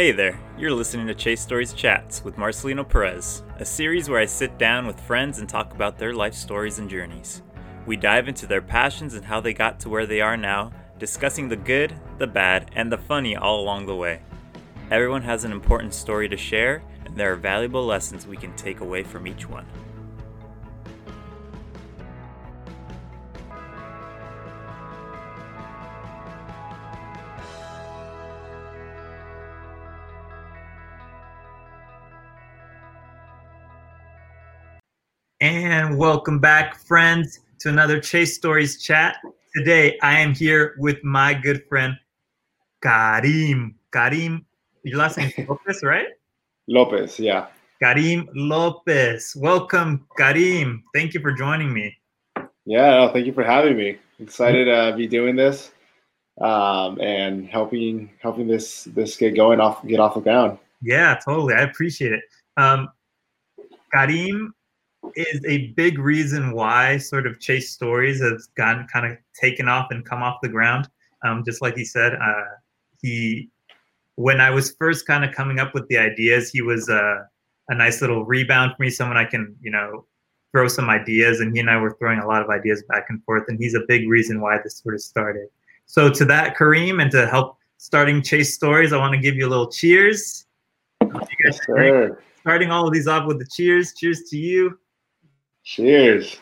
Hey there, you're listening to Chase Stories Chats with Marcelino Perez, a series where I sit down with friends and talk about their life stories and journeys. We dive into their passions and how they got to where they are now, discussing the good, the bad, and the funny all along the way. Everyone has an important story to share, and there are valuable lessons we can take away from each one. And welcome back, friends, to another Chase Stories Chat. Today, I am here with my good friend, Karim. Karim, your last name is Lopez, right? Lopez, yeah. Karim Lopez. Welcome, Karim. Thank you for joining me. Yeah, no, thank you for having me. Excited to be doing this and helping this get off the ground. Yeah, totally. I appreciate it. Karim is a big reason why sort of Chase Stories has gotten kind of taken off and come off the ground. Just like he said, when I was first kind of coming up with the ideas, he was a nice little rebound for me, someone I can, throw some ideas. And he and I were throwing a lot of ideas back and forth. And he's a big reason why this sort of started. So to that, Karim, and to help starting Chase Stories, I want to give you a little cheers. Yes, sir. Starting all of these off with the cheers. Cheers to you. Cheers.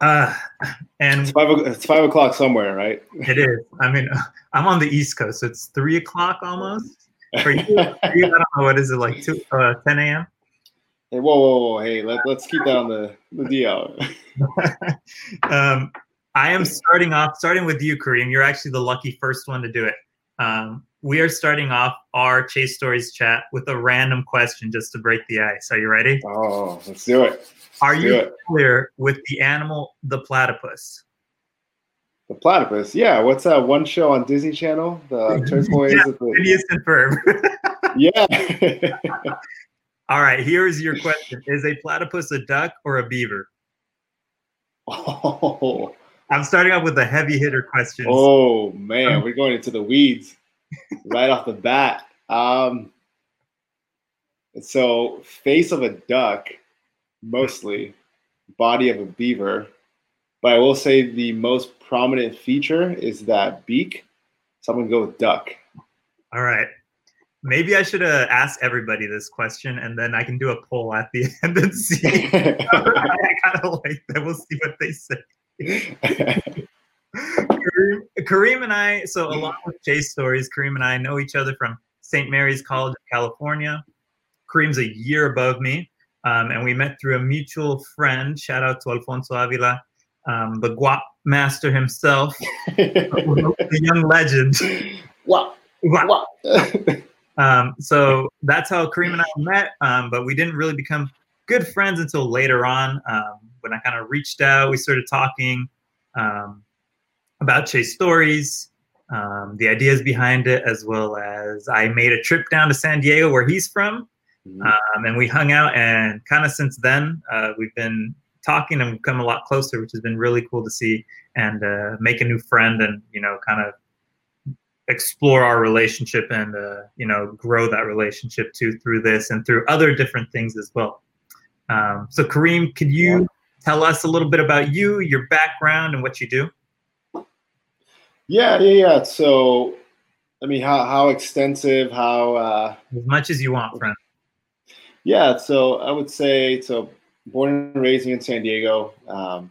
And it's 5 o'clock somewhere, right? It is. I mean, I'm on the East Coast, so it's 3 o'clock almost. For you, I don't know, what is it, like 10 a.m.? Hey, whoa. Hey, let's keep that on the DL. I am starting with you, Karim. You're actually the lucky first one to do it. We are starting off our Chase Stories Chat with a random question just to break the ice. Are you ready? Oh, let's do it. Are you familiar with the animal, the platypus? The platypus? Yeah. What's that one show on Disney Channel? The turquoise? Yeah, Phineas and Ferb. Yeah. All right. Here is your question. Is a platypus a duck or a beaver? Oh. I'm starting off with the heavy hitter questions. Oh, man. We're going into the weeds. Right off the bat. So face of a duck, mostly, body of a beaver. But I will say the most prominent feature is that beak. So I'm going to go with duck. All right. Maybe I should ask everybody this question, and then I can do a poll at the end and see. I kind of like that. We'll see what they say. Karim and I, so along with Chase Stories, Karim and I know each other from St. Mary's College of California. Karim's a year above me, and we met through a mutual friend. Shout out to Alfonso Avila, the guap master himself, the young legend. Guap. So that's how Karim and I met, but we didn't really become good friends until later on when I kind of reached out. We started talking about Chase Stories, the ideas behind it, as well as I made a trip down to San Diego where he's from, and we hung out, and kind of since then, we've been talking and come a lot closer, which has been really cool to see, and make a new friend and, kind of explore our relationship and, grow that relationship too through this and through other different things as well. So Karim, could you tell us a little bit about you, your background, and what you do? Yeah. So, I mean, how extensive, as much as you want, friend. Yeah, so I would say, born and raised in San Diego.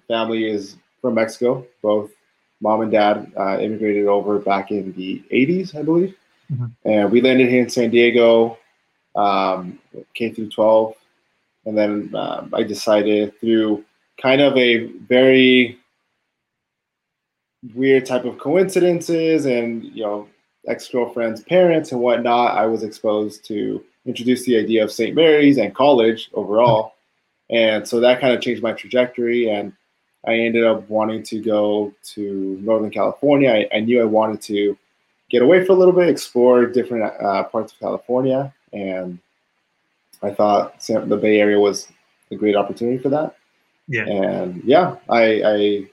Family is from Mexico. Both mom and dad immigrated over back in the 80s, I believe. Mm-hmm. And we landed here in San Diego, K through 12. And then I decided through kind of a very weird type of coincidences and, ex-girlfriend's parents and whatnot, I was exposed to introduce the idea of St. Mary's and college overall. And so that kind of changed my trajectory. And I ended up wanting to go to Northern California. I knew I wanted to get away for a little bit, explore different parts of California. And I thought the Bay Area was a great opportunity for that. Yeah. And I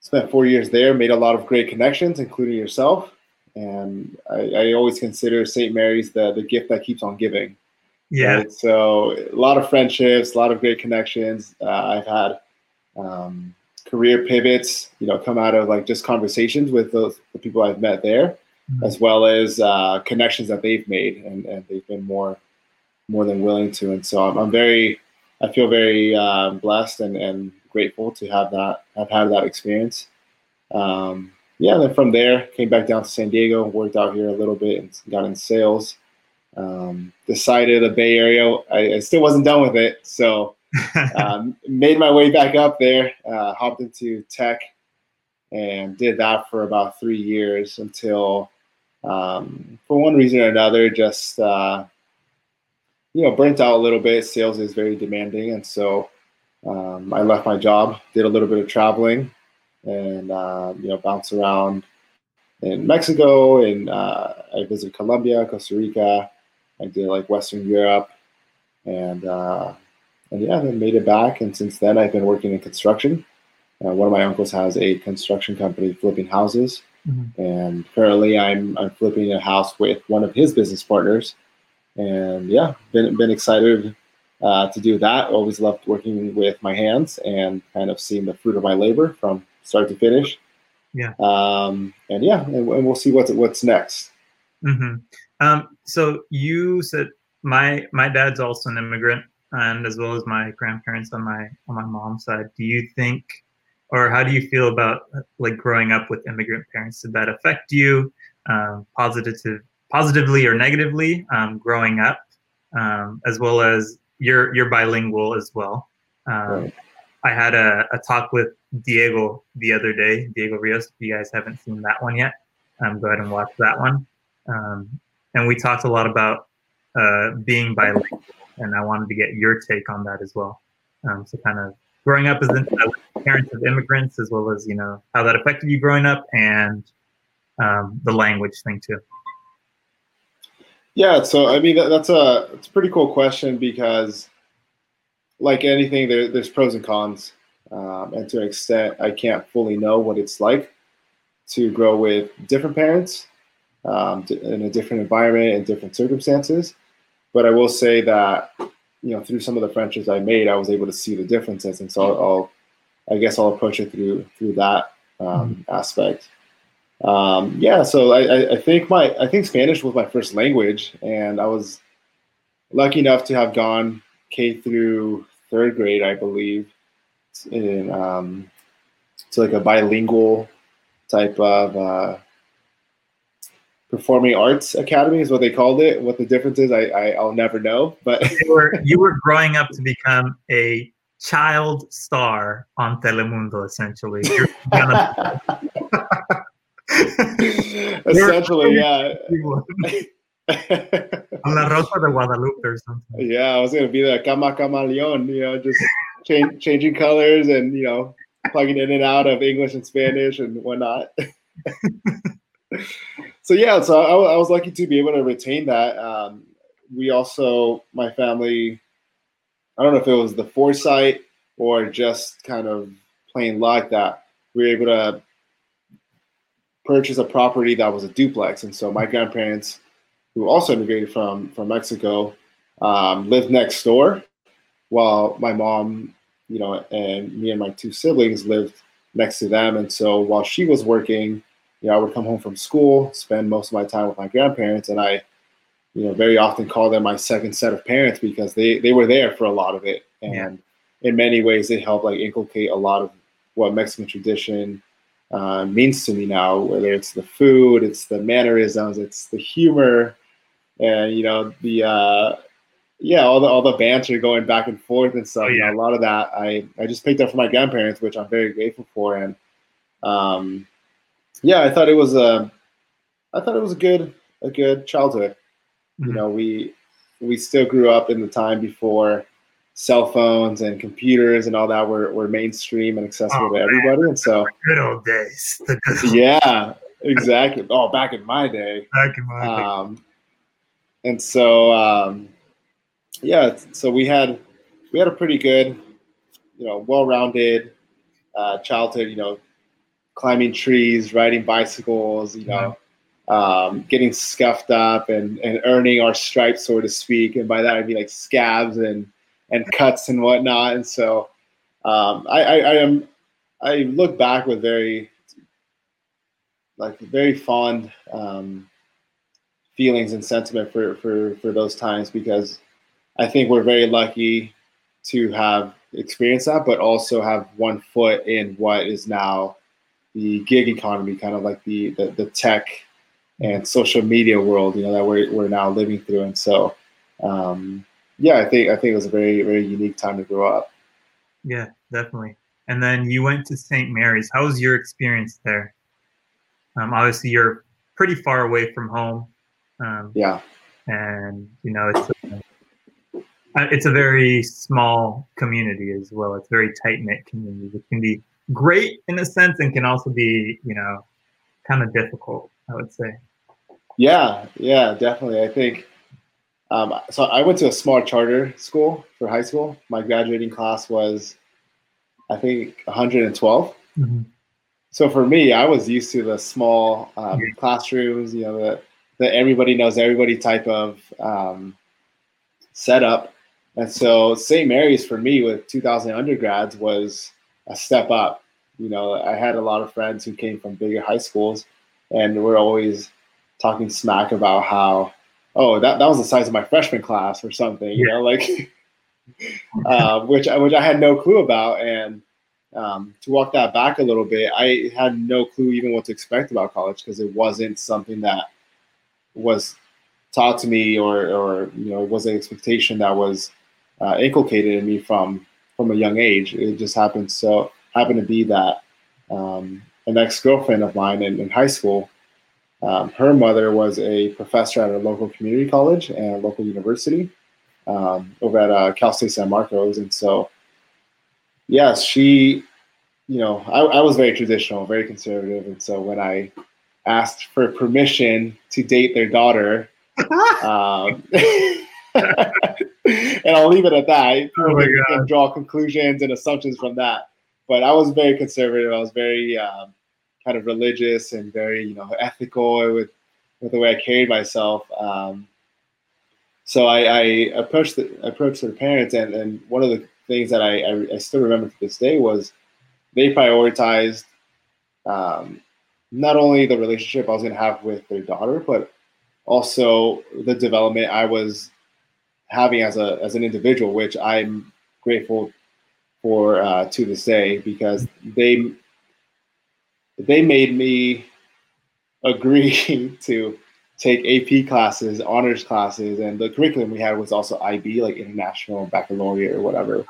spent 4 years there, made a lot of great connections, including yourself, And I always consider St. Mary's the gift that keeps on giving. Yeah. Right? So a lot of friendships, a lot of great connections. I've had career pivots, come out of just conversations with the people I've met there, mm-hmm. as well as connections that they've made, and they've been more than willing to. And so I feel very blessed and grateful to have had that experience. Then from there, came back down to San Diego, worked out here a little bit, and got in sales. Decided the Bay Area, I still wasn't done with it, so made my way back up there, hopped into tech, and did that for about 3 years until, for one reason or another, just burnt out a little bit. Sales is very demanding, and so I left my job, did a little bit of traveling, and bounce around in Mexico, and I visited Colombia, Costa Rica. I did Western Europe, and then made it back. And since then, I've been working in construction. One of my uncles has a construction company flipping houses, mm-hmm. and currently I'm flipping a house with one of his business partners. And been excited to do that. Always loved working with my hands and kind of seeing the fruit of my labor from start to finish. Yeah. And we'll see what's next. Mm-hmm. So you said my dad's also an immigrant, and as well as my grandparents on my mom's side. Do you think, or how do you feel about growing up with immigrant parents? Did that affect you positively or negatively growing up, as well as you're bilingual as well? Right. I had a talk with Diego the other day, Diego Rios. If you guys haven't seen that one yet, go ahead and watch that one. And we talked a lot about being bilingual, and I wanted to get your take on that as well. So kind of growing up as the parents of immigrants, as well as, how that affected you growing up, and the language thing too. Yeah. So, I mean, it's a pretty cool question, because like anything, there's pros and cons. And to an extent, I can't fully know what it's like to grow with different parents in a different environment and different circumstances. But I will say that, through some of the friendships I made, I was able to see the differences. And so I'll approach it through that aspect. So I think Spanish was my first language, and I was lucky enough to have gone K through third grade, I believe, in to a bilingual type of performing arts academy is what they called it. What the difference is, I'll never know. But you were growing up to become a child star on Telemundo, essentially. Essentially, yeah. On La Rosa de Guadalupe or something. Yeah, I was gonna be the Cama Camaleon, just changing colors and plugging in and out of English and Spanish and whatnot. So I was lucky to be able to retain that. We also, my family, I don't know if it was the foresight or just kind of plain luck that we were able to purchase a property that was a duplex. And so my grandparents, who also immigrated from Mexico, lived next door, while my mom, and me and my two siblings lived next to them. And so while she was working, I would come home from school, spend most of my time with my grandparents, and I, very often call them my second set of parents, because they were there for a lot of it. And in many ways, they helped inculcate a lot of what Mexican tradition means to me now, whether it's the food, it's the mannerisms, it's the humor, and all the banter going back and forth and stuff. Oh, yeah. A lot of that I just picked up from my grandparents, which I'm very grateful for. And I thought it was a good childhood. Mm-hmm. We still grew up in the time before cell phones and computers and all that were mainstream and accessible to everybody. And so good old days. Yeah, exactly. Oh, back in my day. And so so we had a pretty good, well-rounded childhood, climbing trees, riding bicycles, getting scuffed up and earning our stripes, so to speak. And by that, I mean like scabs and cuts and whatnot. And so I look back with very fond feelings and sentiment for those times, because I think we're very lucky to have experienced that, but also have one foot in what is now the gig economy, kind of like the tech and social media world, you know, that we're now living through. And so, I think it was a very, very unique time to grow up. Yeah, definitely. And then you went to St. Mary's. How was your experience there? Obviously, you're pretty far away from home. Yeah. And, you know, it's a very small community as well. It's a very tight-knit community, which can be great in a sense and can also be, you know, kind of difficult, I would say. Yeah, definitely. I think so I went to a small charter school for high school. My graduating class was, I think, 112. Mm-hmm. So for me, I was used to the small classrooms, you know, the everybody knows everybody type of setup. And so St. Mary's for me with 2,000 undergrads was a step up. You know, I had a lot of friends who came from bigger high schools, and we're always talking smack about how, oh, that was the size of my freshman class or something, you know, like, which I had no clue about. And to walk that back a little bit, I had no clue even what to expect about college, because it wasn't something that was taught to me, or you know, was an expectation that was inculcated in me from a young age. It just happened to be that an ex-girlfriend of mine in high school, her mother was a professor at a local community college and a local university over at Cal State San Marcos. And so, yes, she, you know, I was very traditional, very conservative. And so when I asked for permission to date their daughter, and I'll leave it at that. Oh my God. Can draw conclusions and assumptions from that. But I was very conservative. I was very kind of religious and very, you know, ethical with the way I carried myself. So I approached their parents, and one of the things that I still remember to this day was they prioritized not only the relationship I was going to have with their daughter, but also the development I was having as an individual, which I'm grateful for to this day, because they made me agree to take AP classes, honors classes, and the curriculum we had was also IB, like International Baccalaureate or whatever.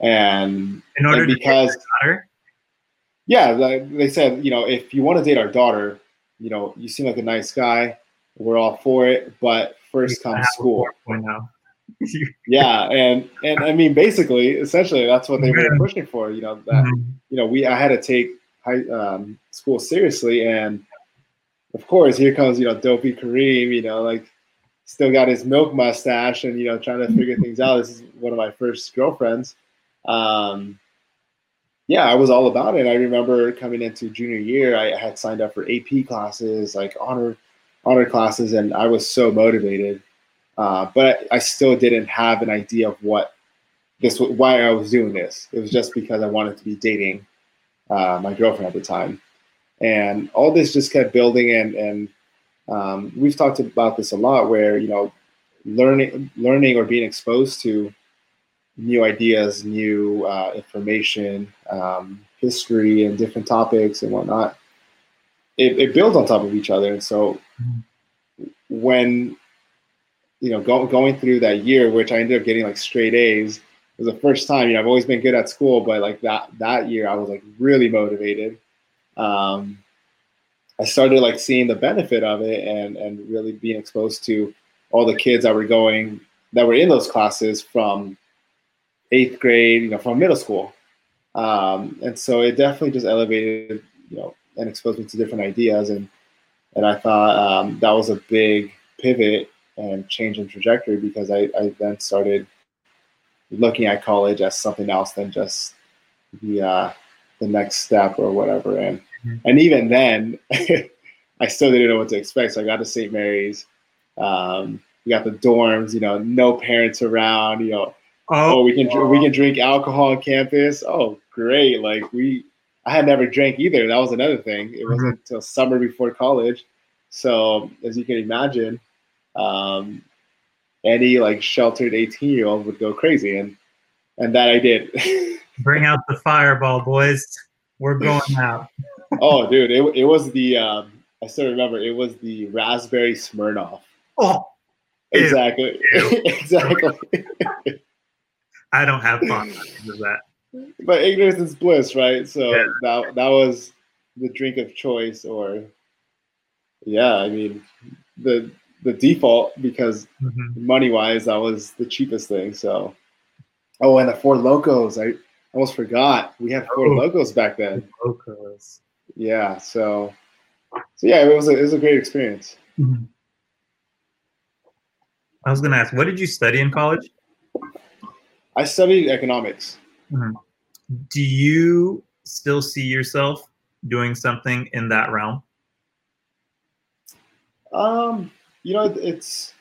And in order to date our daughter? Yeah, they said, you know, if you want to date our daughter, you know, you seem like a nice guy. We're all for it, but first comes school. Yeah, and I mean, essentially, that's what they were pushing for. You know, that you know, I had to take high school seriously. And of course, here comes, you know, dopey Karim, you know, like still got his milk mustache and, you know, trying to figure things out. This is one of my first girlfriends. I was all about it. I remember coming into junior year, I had signed up for AP classes, like honor classes, and I was so motivated. But I still didn't have an idea of why I was doing this. It was just because I wanted to be dating my girlfriend at the time. And all this just kept building, and we've talked about this a lot, where, you know, learning or being exposed to new ideas, new information, history, and different topics and whatnot, it builds on top of each other. And so when, you know, going through that year, which I ended up getting like straight A's, it was the first time, you know, I've always been good at school, but like that year I was like really motivated. I started like seeing the benefit of it and really being exposed to all the kids that were in those classes from 8th grade, you know, from middle school. And so it definitely just elevated, you know, and exposed me to different ideas. And I thought, that was a big pivot and change in trajectory, because I then started looking at college as something else than just the next step or whatever. And even then I still didn't know what to expect. So I got to St. Mary's. We got the dorms, you know, no parents around, you know. Oh, we can drink alcohol on campus. Oh, great. Like I had never drank either. That was another thing. It wasn't until summer before college. So as you can imagine, any like sheltered 18-year-old would go crazy. And that I did. Bring out the Fireball, boys. We're going out. Oh, dude. It was the, I still remember, it was the raspberry Smirnoff. Oh, exactly. Ew. Exactly. I don't have fun with that. But ignorance is bliss, right? So yeah. that was the drink of choice, or yeah, I mean the default, because money wise that was the cheapest thing. So and the Four Locos, I almost forgot we had Four Locos back then. Locos. Yeah, so yeah, it was a great experience. Mm-hmm. I was gonna ask, what did you study in college? I studied economics. Mm-hmm. Do you still see yourself doing something in that realm? You know, it's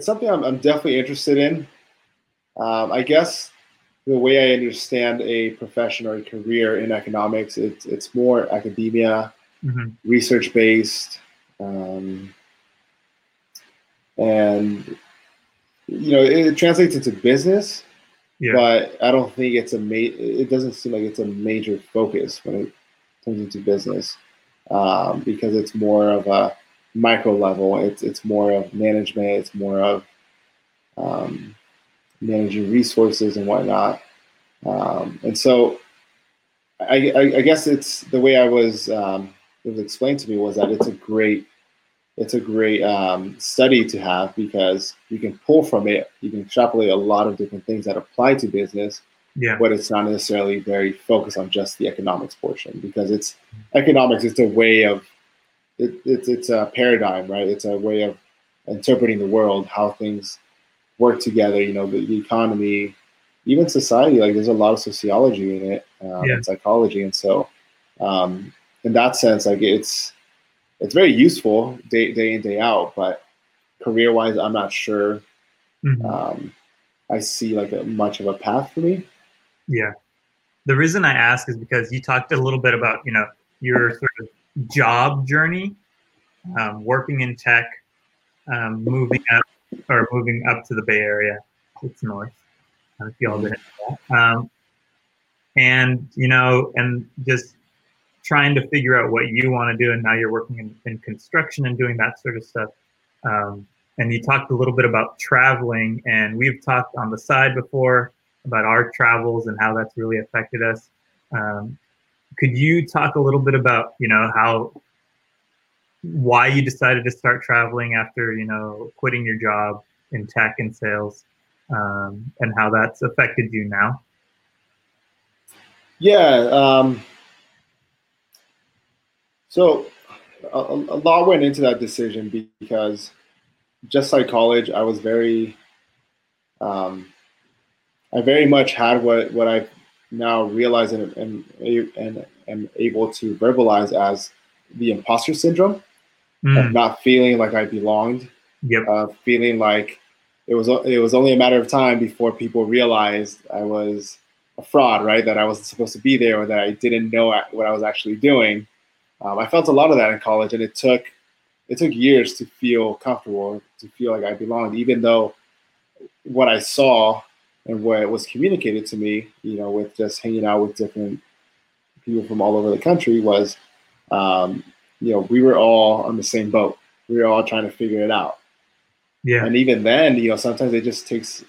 something I'm definitely interested in. I guess the way I understand a profession or a career in economics, it's more academia, research based, and you know, it translates into business. Yeah. But I don't think it doesn't seem like it's a major focus when it comes into business, because it's more of a micro level. It's more of management. It's more of managing resources and whatnot. And so I guess it's the way I was, it was explained to me, was that it's a great study to have, because you can pull from it. You can extrapolate a lot of different things that apply to business, but it's not necessarily very focused on just the economics portion, because it's economics. It's a way of, it's a paradigm, right? It's a way of interpreting the world, how things work together, you know, the economy, even society. Like there's a lot of sociology in it, and psychology. And so in that sense, like it's very useful day in, day out, but career-wise, I'm not sure I see like much of a path for me. Yeah. The reason I ask is because you talked a little bit about, you know, your sort of job journey, working in tech, moving up to the Bay Area. It's north. If you all didn't know that. And, you know, and just trying to figure out what you want to do, and now you're working in construction and doing that sort of stuff. And you talked a little bit about traveling, and we've talked on the side before about our travels and how that's really affected us. Could you talk a little bit about, you know, why you decided to start traveling after, you know, quitting your job in tech and sales, and how that's affected you now? Yeah. So a lot went into that decision, because just like college, I was very, I very much had what I now realize and am able to verbalize as the imposter syndrome of not feeling like I belonged, feeling like it was only a matter of time before people realized I was a fraud, right? That I wasn't supposed to be there, or that I didn't know what I was actually doing. I felt a lot of that in college, and it took years to feel comfortable, to feel like I belonged, even though what I saw and what was communicated to me, you know, with just hanging out with different people from all over the country was, you know, we were all on the same boat. We were all trying to figure it out. Yeah. And even then, you know, sometimes it just takes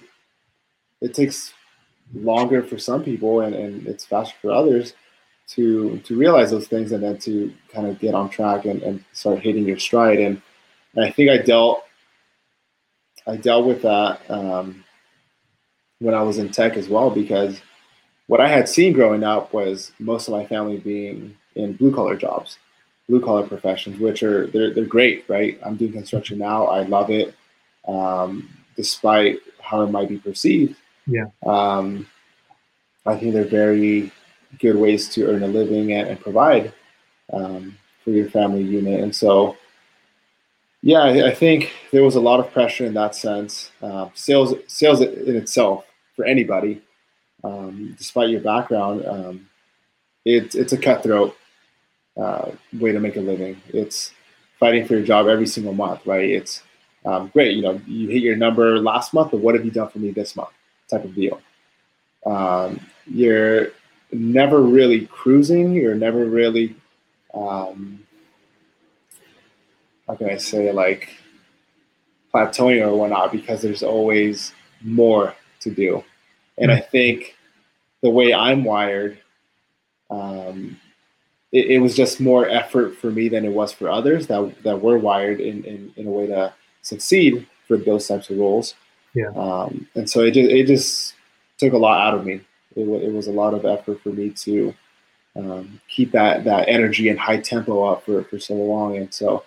longer for some people, and it's faster for others to realize those things, and then to kind of get on track and start hitting your stride. And I think I dealt with that when I was in tech as well, because what I had seen growing up was most of my family being in blue collar professions, which are, they're great, right? I'm doing construction now. I love it. Despite how it might be perceived. Yeah. I think they're very good ways to earn a living and provide for your family unit. And so, yeah, I think there was a lot of pressure in that sense. Sales in itself for anybody, despite your background, it's a cutthroat way to make a living. It's fighting for your job every single month, right? It's great, you know, you hit your number last month, but what have you done for me this month? Type of deal. You're never really cruising. You're never really, how can I say, like plateauing or whatnot, because there's always more to do. And I think the way I'm wired, it was just more effort for me than it was for others that were wired in a way to succeed for those types of roles. Yeah. And so it just took a lot out of me. It was a lot of effort for me to keep that energy and high tempo up for so long. And so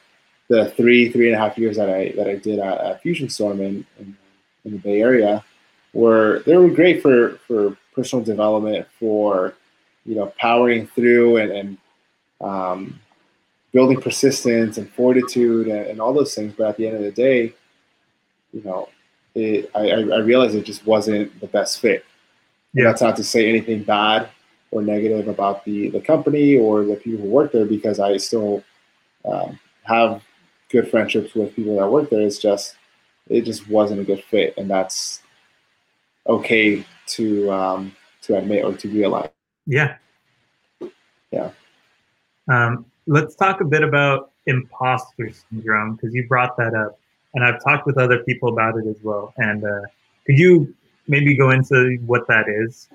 the three and a half years that I did at Fusion Storm in the Bay Area were great for personal development, for, you know, powering through and building persistence and fortitude and all those things. But at the end of the day, you know, I realized it just wasn't the best fit. Yeah. That's not to say anything bad or negative about the company or the people who work there, because I still have good friendships with people that work there. It's just, it just wasn't a good fit. And that's okay to admit or to realize. Yeah. Yeah. Let's talk a bit about imposter syndrome, because you brought that up, and I've talked with other people about it as well. And could you maybe go into what that is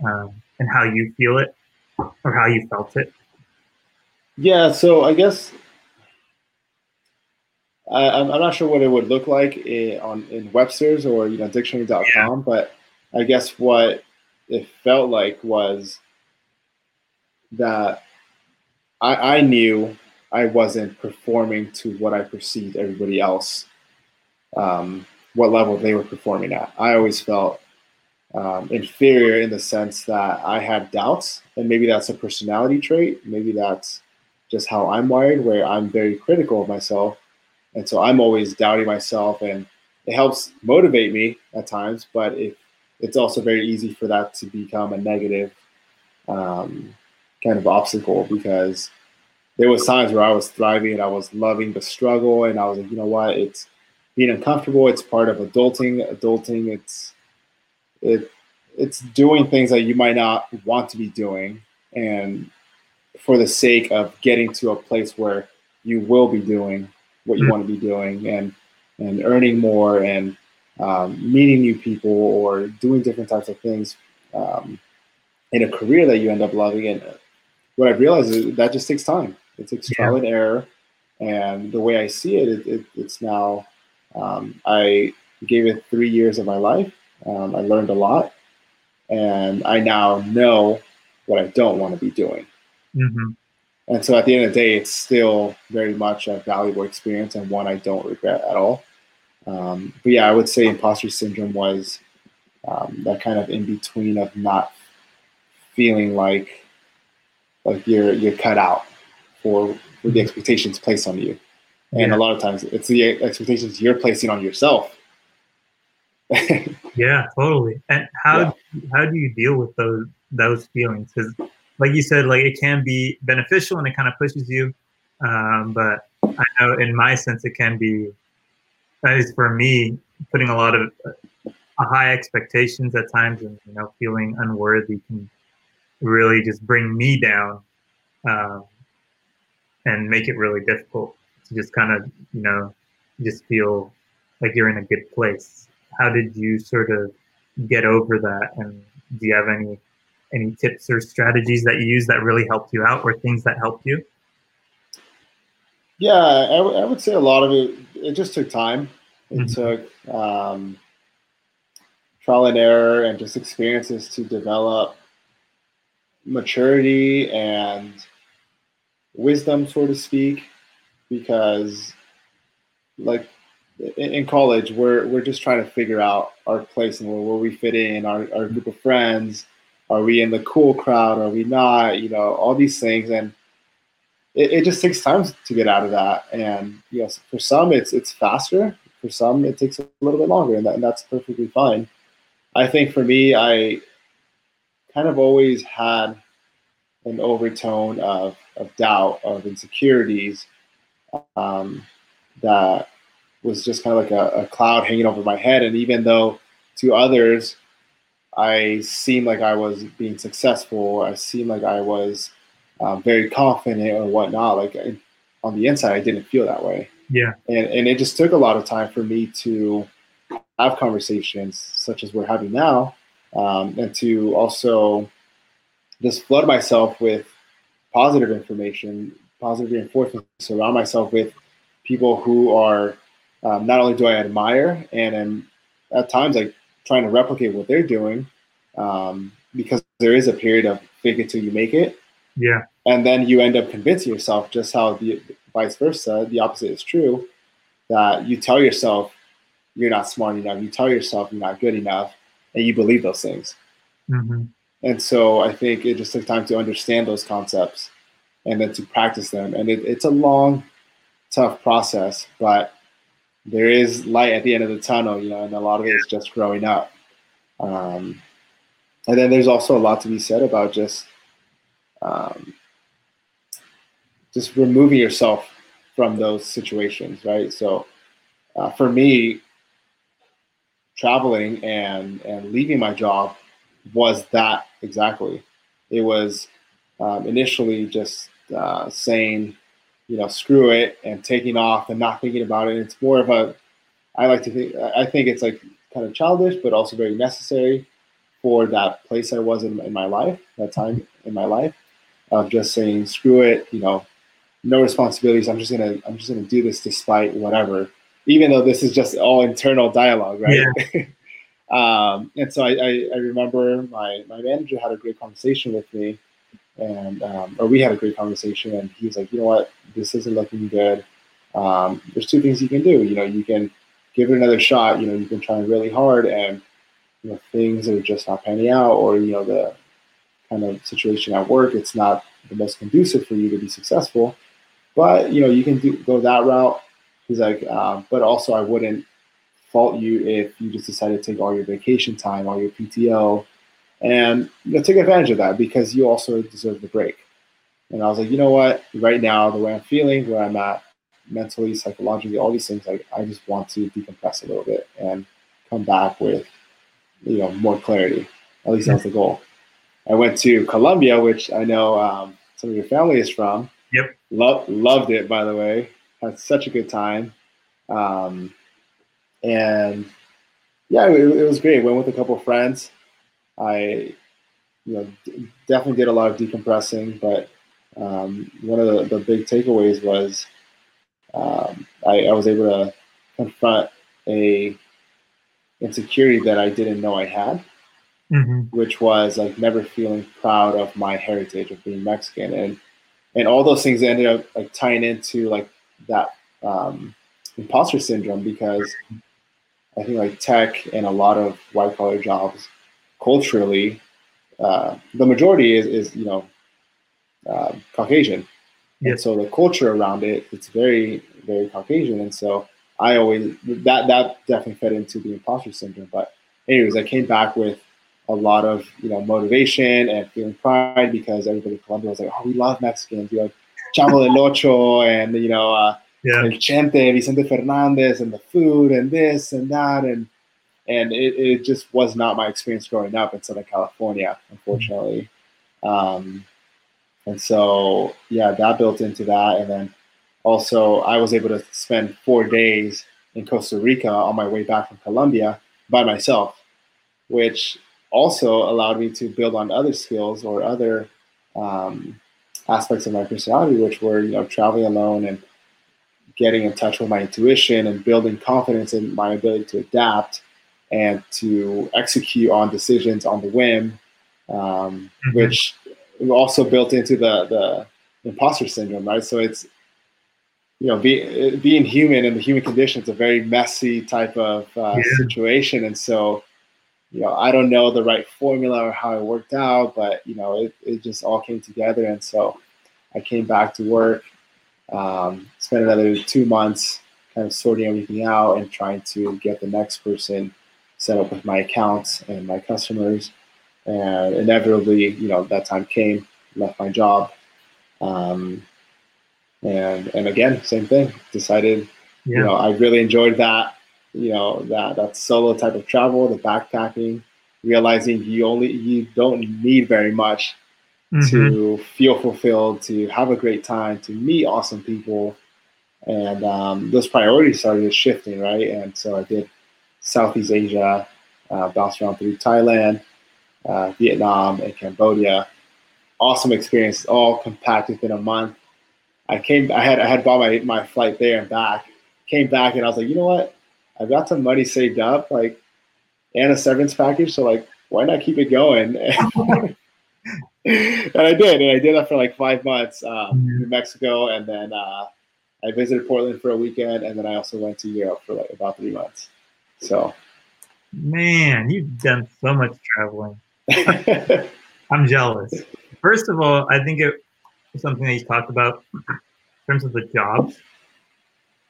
and how you feel it or how you felt it? Yeah, so I guess I'm not sure what it would look like in Webster's or, you know, dictionary.com, yeah. But I guess what it felt like was that I knew I wasn't performing to what I perceived everybody else, what level they were performing at. I always felt inferior in the sense that I had doubts, and maybe that's a personality trait. Maybe that's just how I'm wired, where I'm very critical of myself. And so I'm always doubting myself, and it helps motivate me at times, but it's also very easy for that to become a negative kind of obstacle, because there was times where I was thriving and I was loving the struggle, and I was like, you know what, it's being uncomfortable. It's part of adulting. It's doing things that you might not want to be doing, and for the sake of getting to a place where you will be doing what you want to be doing and earning more and meeting new people or doing different types of things in a career that you end up loving. And what I've realized is that just takes time. It takes trial and error. And the way I see it, it's now, I gave it 3 years of my life. I learned a lot, and I now know what I don't want to be doing. Mm-hmm. And so at the end of the day, it's still very much a valuable experience and one I don't regret at all. But yeah, I would say imposter syndrome was that kind of in between of not feeling like you're cut out for the expectations placed on you. And a lot of times it's the expectations you're placing on yourself. Yeah, totally. And how do you deal with those feelings? Because like you said, like it can be beneficial and it kind of pushes you. But I know in my sense, it can be, at least for me, putting a lot of high expectations at times, and, you know, feeling unworthy can really just bring me down and make it really difficult to just kind of, you know, just feel like you're in a good place. How did you sort of get over that? And do you have any tips or strategies that you use that really helped you out, or things that helped you? Yeah, I would say a lot of it just took time. It took trial and error and just experiences to develop maturity and wisdom, so to speak, because like in college, we're just trying to figure out our place and where we fit in, our group of friends. Are we in the cool crowd? Are we not? You know, all these things. And it just takes time to get out of that. And yes, for some it's faster. For some it takes a little bit longer, and that's perfectly fine. I think for me, I kind of always had an overtone of doubt, of insecurities, that was just kind of like a cloud hanging over my head. And even though to others, I seemed like I was being successful, I seemed like I was very confident or whatnot, like on the inside, I didn't feel that way. Yeah. And it just took a lot of time for me to have conversations such as we're having now, and to also just flood myself with positive information, positive reinforcement, surround myself with people who are not only do I admire and am at times like trying to replicate what they're doing, because there is a period of fake it till you make it. Yeah. And then you end up convincing yourself just how the vice versa, the opposite is true, that you tell yourself you're not smart enough, you tell yourself you're not good enough, and you believe those things. Mm-hmm. And so I think it just took time to understand those concepts and then to practice them. And it's a long, tough process, but there is light at the end of the tunnel, you know, and a lot of it is just growing up. And then there's also a lot to be said about just removing yourself from those situations, right? So for me, traveling and leaving my job was that exactly. It was initially just saying, you know, screw it, and taking off and not thinking about it. It's more of a, I think it's like kind of childish, but also very necessary for that place I was in my life, that time in my life, of just saying, screw it, you know, no responsibilities. I'm just gonna do this despite whatever, even though this is just all internal dialogue, right? Yeah. And so I remember my manager had a great conversation with me, and or we had a great conversation, and he was like, you know what, this isn't looking good. There's two things you can do. You know, you can give it another shot. You know, you've been trying really hard, and you know, things are just not panning out, or you know, the kind of situation at work, it's not the most conducive for you to be successful. But you know, you can go that route. He's like, but also I wouldn't fault you if you just decided to take all your vacation time, all your PTO, and you know, take advantage of that, because you also deserve the break. And I was like, you know what, right now, the way I'm feeling, where I'm at mentally, psychologically, all these things, like I just want to decompress a little bit and come back with, you know, more clarity. At least that's the goal. I went to Colombia, which I know some of your family is from. Yep. Loved it, by the way. Had such a good time. And yeah, it was great. Went with a couple of friends. I, you know, definitely did a lot of decompressing, but one of the big takeaways was I was able to confront a insecurity that I didn't know I had, mm-hmm. which was like never feeling proud of my heritage of being Mexican, and all those things ended up like tying into like that imposter syndrome, because I think like tech and a lot of white collar jobs culturally, the majority is you know, Caucasian. Yeah. And so the culture around it's very, very Caucasian. And so I always, that definitely fed into the imposter syndrome. But anyways, I came back with a lot of, you know, motivation and feeling pride, because everybody in Colombia was like, oh, we love Mexicans. You know, chavo del ocho, and you know, Vicente Fernández, and the food, and this and that, and it just was not my experience growing up in Southern California, unfortunately. And so yeah, that built into that, and then also I was able to spend 4 days in Costa Rica on my way back from Colombia by myself, which also allowed me to build on other skills or other aspects of my personality, which were, you know, traveling alone and getting in touch with my intuition and building confidence in my ability to adapt and to execute on decisions on the whim, mm-hmm. which also built into the imposter syndrome, right? So it's, you know, being human and the human condition is a very messy type of situation. And so, you know, I don't know the right formula or how it worked out, but, you know, it just all came together. And so I came back to work, spent another 2 months kind of sorting everything out and trying to get the next person set up with my accounts and my customers. And inevitably, you know, that time came, left my job. And again, same thing, decided, yeah. You know, I really enjoyed that, you know, that solo type of travel, the backpacking, realizing you don't need very much mm-hmm. to feel fulfilled, to have a great time, to meet awesome people. And those priorities started shifting, right? And so I did Southeast Asia, bounced around through Thailand, Vietnam, and Cambodia. Awesome experience, all compacted within a month. I had bought my flight there and back, came back, and I was like, you know what? I've got some money saved up, like, and a severance package, so, like, why not keep it going? And I did that for, like, 5 months in New Mexico, and then I visited Portland for a weekend, and then I also went to Europe for, like, about 3 months. So, man, you've done so much traveling. I'm jealous. First of all, I think it something that you talked about in terms of the jobs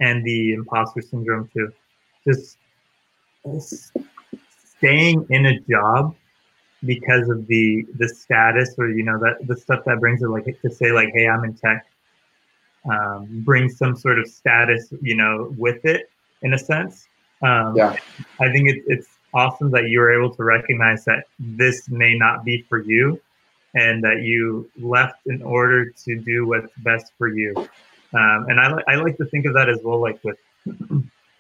and the imposter syndrome too. Just staying in a job because of the status or, you know, that the stuff that brings it, like to say like, hey, I'm in tech, brings some sort of status, you know, with it in a sense. Yeah. I think it's awesome that you were able to recognize that this may not be for you, and that you left in order to do what's best for you. And I like to think of that as well, like with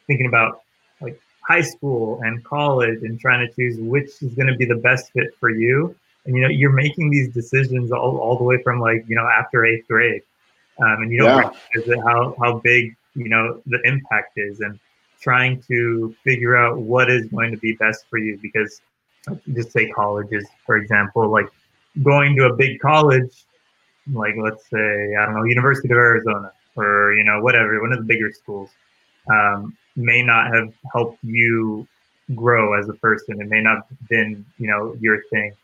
thinking about like high school and college and trying to choose which is going to be the best fit for you. And, you know, you're making these decisions all the way from like, you know, after eighth grade. And you don't realize how big, you know, the impact is, and trying to figure out what is going to be best for you. Because just say colleges, for example, like, going to a big college, like let's say, I don't know, University of Arizona or, you know, whatever, one of the bigger schools, may not have helped you grow as a person. It may not have been, you know, your thing.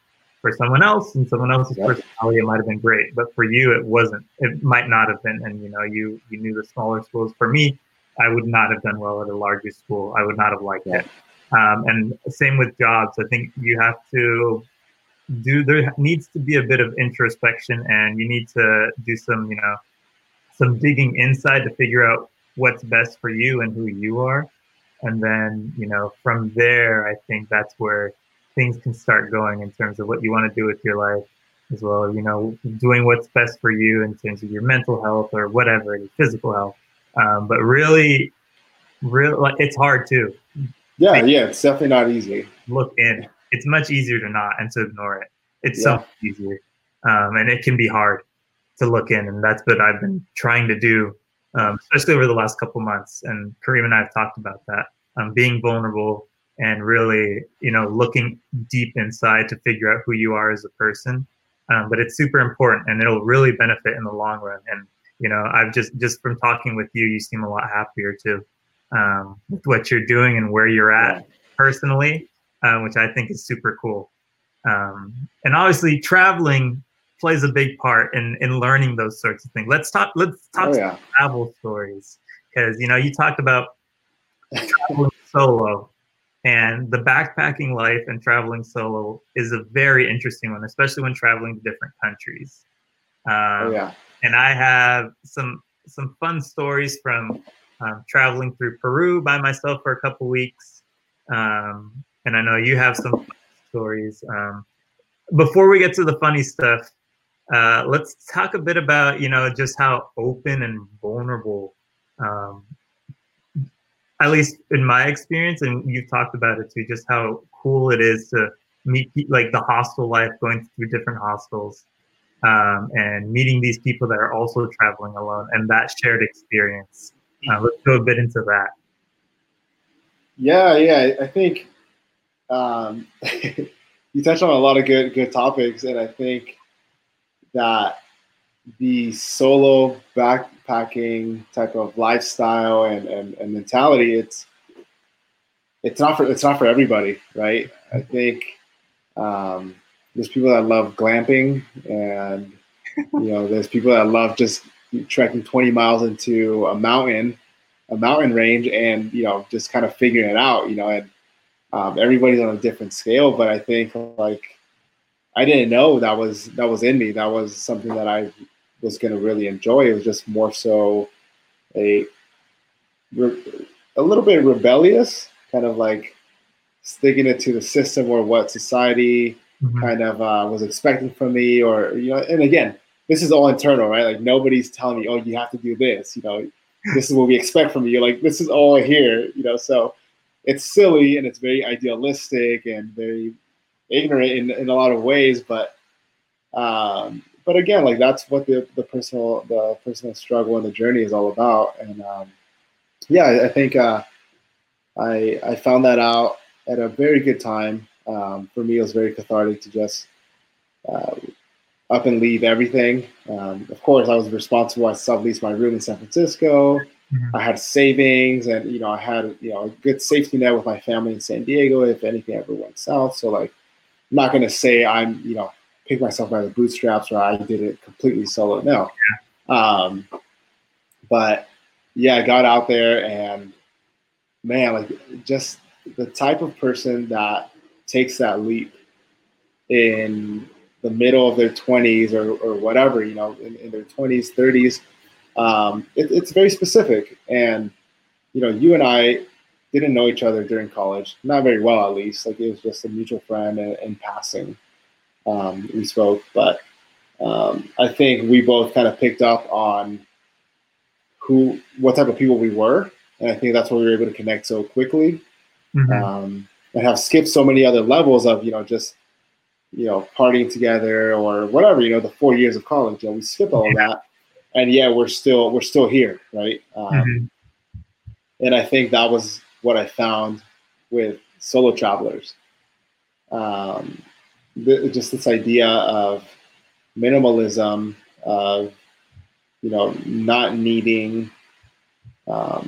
For someone else and someone else's personality, it might have been great, but for you, it wasn't. It might not have been. And, you know, you knew the smaller schools. For me, I would not have done well at a larger school. I would not have liked it. And same with jobs. I think you have to there needs to be a bit of introspection, and you need to do some, you know, some digging inside to figure out what's best for you and who you are. And then, you know, from there, I think that's where things can start going in terms of what you want to do with your life as well. You know, doing what's best for you in terms of your mental health or whatever, your physical health. But really, it's hard too. Yeah, it's definitely not easy. Look in. It's much easier to not and to ignore it. It's so much easier. And it can be hard to look in. And that's what I've been trying to do, especially over the last couple months. And Karim and I have talked about that, being vulnerable and really, you know, looking deep inside to figure out who you are as a person. But it's super important, and it'll really benefit in the long run. And, you know, I've just from talking with you, you seem a lot happier too, with what you're doing and where you're at personally. Which I think is super cool. And obviously traveling plays a big part in learning those sorts of things. Let's talk about travel stories. Because, you know, you talked about traveling solo, and the backpacking life and traveling solo is a very interesting one, especially when traveling to different countries. And I have some fun stories from traveling through Peru by myself for a couple weeks. And I know you have some stories. Before we get to the funny stuff, let's talk a bit about, you know, just how open and vulnerable, at least in my experience, and you've talked about it too, just how cool it is to meet, like, the hostel life, going through different hostels, and meeting these people that are also traveling alone, and that shared experience. Let's go a bit into that. Yeah, I think... you touched on a lot of good topics, and I think that the solo backpacking type of lifestyle and mentality, it's not for everybody, right? I think there's people that love glamping and You know, there's people that love just trekking 20 miles into a mountain range and, you know, just kind of figuring it out, you know, and everybody's on a different scale. But I think, like, I didn't know that was in me. That was something that I was going to really enjoy. It was just more so a little bit rebellious, kind of like sticking it to the system or what society kind of was expecting from me, or, you know, and again, this is all internal, right? Like, nobody's telling me, oh, you have to do this, you know, this is what we expect from you. You're like, this is all I hear, you know, so it's silly and it's very idealistic and very ignorant in a lot of ways. But again, like, that's what the personal struggle and the journey is all about. And yeah, I think I found that out at a very good time. For me, it was very cathartic to just up and leave everything. Of course, I was responsible. I subleased my room in San Francisco. Mm-hmm. I had savings, and, you know, I had, you know, a good safety net with my family in San Diego if anything ever went south. So, like, I'm not going to say I'm, you know, pick myself by the bootstraps or I did it completely solo. No. But yeah, I got out there, and man, like, just the type of person that takes that leap in the middle of their 20s or whatever, you know, in their 20s, 30s, it's very specific. And, you know, you and I didn't know each other during college, not very well, at least. Like, it was just a mutual friend and passing. We spoke, but I think we both kind of picked up on what type of people we were. And I think that's why we were able to connect so quickly. Mm-hmm. And have skipped so many other levels of, you know, just, you know, partying together or whatever, you know, the 4 years of college, you know, we skip all of that. And yeah, we're still here. Right. And I think that was what I found with solo travelers. Just this idea of minimalism, of, you know, not needing all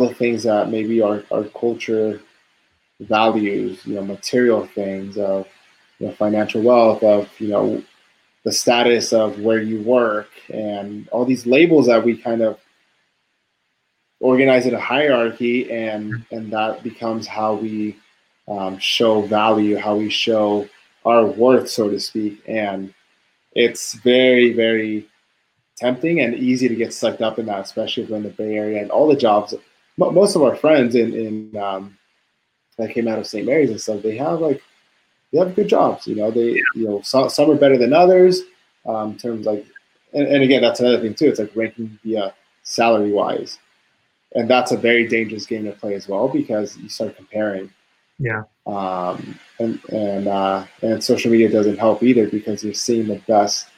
the things that maybe our culture values, you know, material things, of, you know, financial wealth, of, you know, the status of where you work, and all these labels that we kind of organize in a hierarchy, and that becomes how we show value, how we show our worth, so to speak. And it's very, very tempting and easy to get sucked up in that, especially if we're in the Bay Area and all the jobs. Most of our friends in that came out of St. Mary's and stuff, they have good jobs. You know, some are better than others. In terms, like, and again, that's another thing too. It's like ranking via salary wise, and that's a very dangerous game to play as well, because you start comparing. Yeah. And social media doesn't help either, because you're seeing the best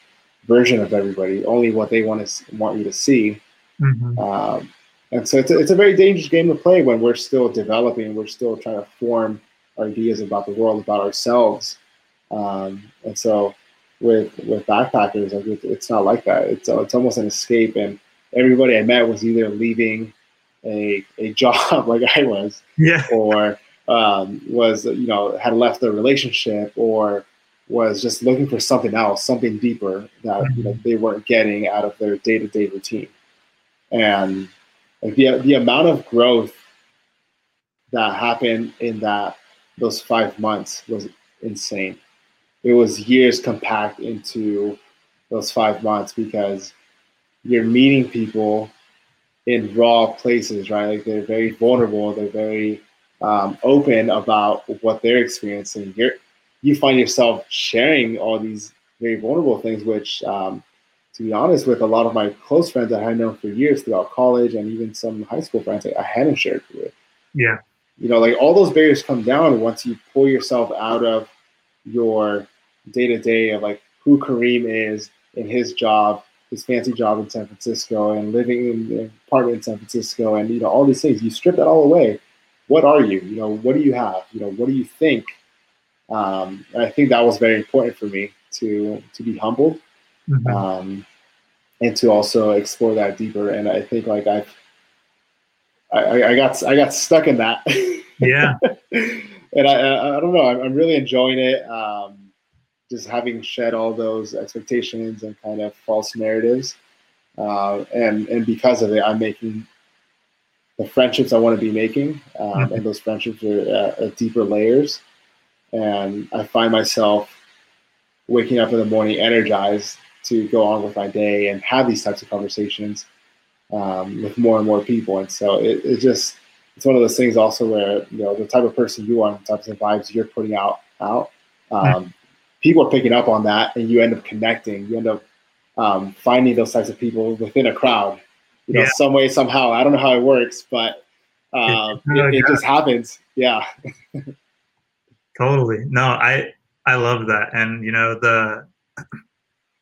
version of everybody, only what they want you to see. Mm-hmm. And so it's a very dangerous game to play when we're still developing, we're still trying to form our ideas about the world, about ourselves. And so with backpackers, like, it's not like that. It's almost an escape. And everybody I met was either leaving a job like I was, or was, you know, had left their relationship, or was just looking for something else, something deeper that, you know, they weren't getting out of their day-to-day routine. And like the amount of growth that happened in those 5 months was insane. It was years compact into those 5 months, because you're meeting people in raw places, right? Like, they're very vulnerable. They're very open about what they're experiencing. You find yourself sharing all these very vulnerable things, which, to be honest, with a lot of my close friends that I know for years throughout college, and even some high school friends that I hadn't shared with. Yeah. You know, like, all those barriers come down once you pull yourself out of your day-to-day of, like, who Karim is in his job, his fancy job in San Francisco, and living in an apartment in San Francisco, and, you know, all these things. You strip that all away. What are you? You know, what do you have? You know, what do you think? And I think that was very important for me to be humble, and to also explore that deeper. And I think, like, I got stuck in that. Yeah. And I don't know, I'm really enjoying it. just having shed all those expectations and kind of false narratives. And because of it, I'm making the friendships I want to be making. And those friendships are at deeper layers. And I find myself waking up in the morning energized to go on with my day and have these types of conversations with more and more people. And so it's one of those things also where, you know, the type of person you are, the types of vibes you're putting out, people are picking up on that, and you end up connecting. You end up finding those types of people within a crowd, you know, some way, somehow. I don't know how it works, but it just happens. Yeah. Totally. No, I love that. And, you know,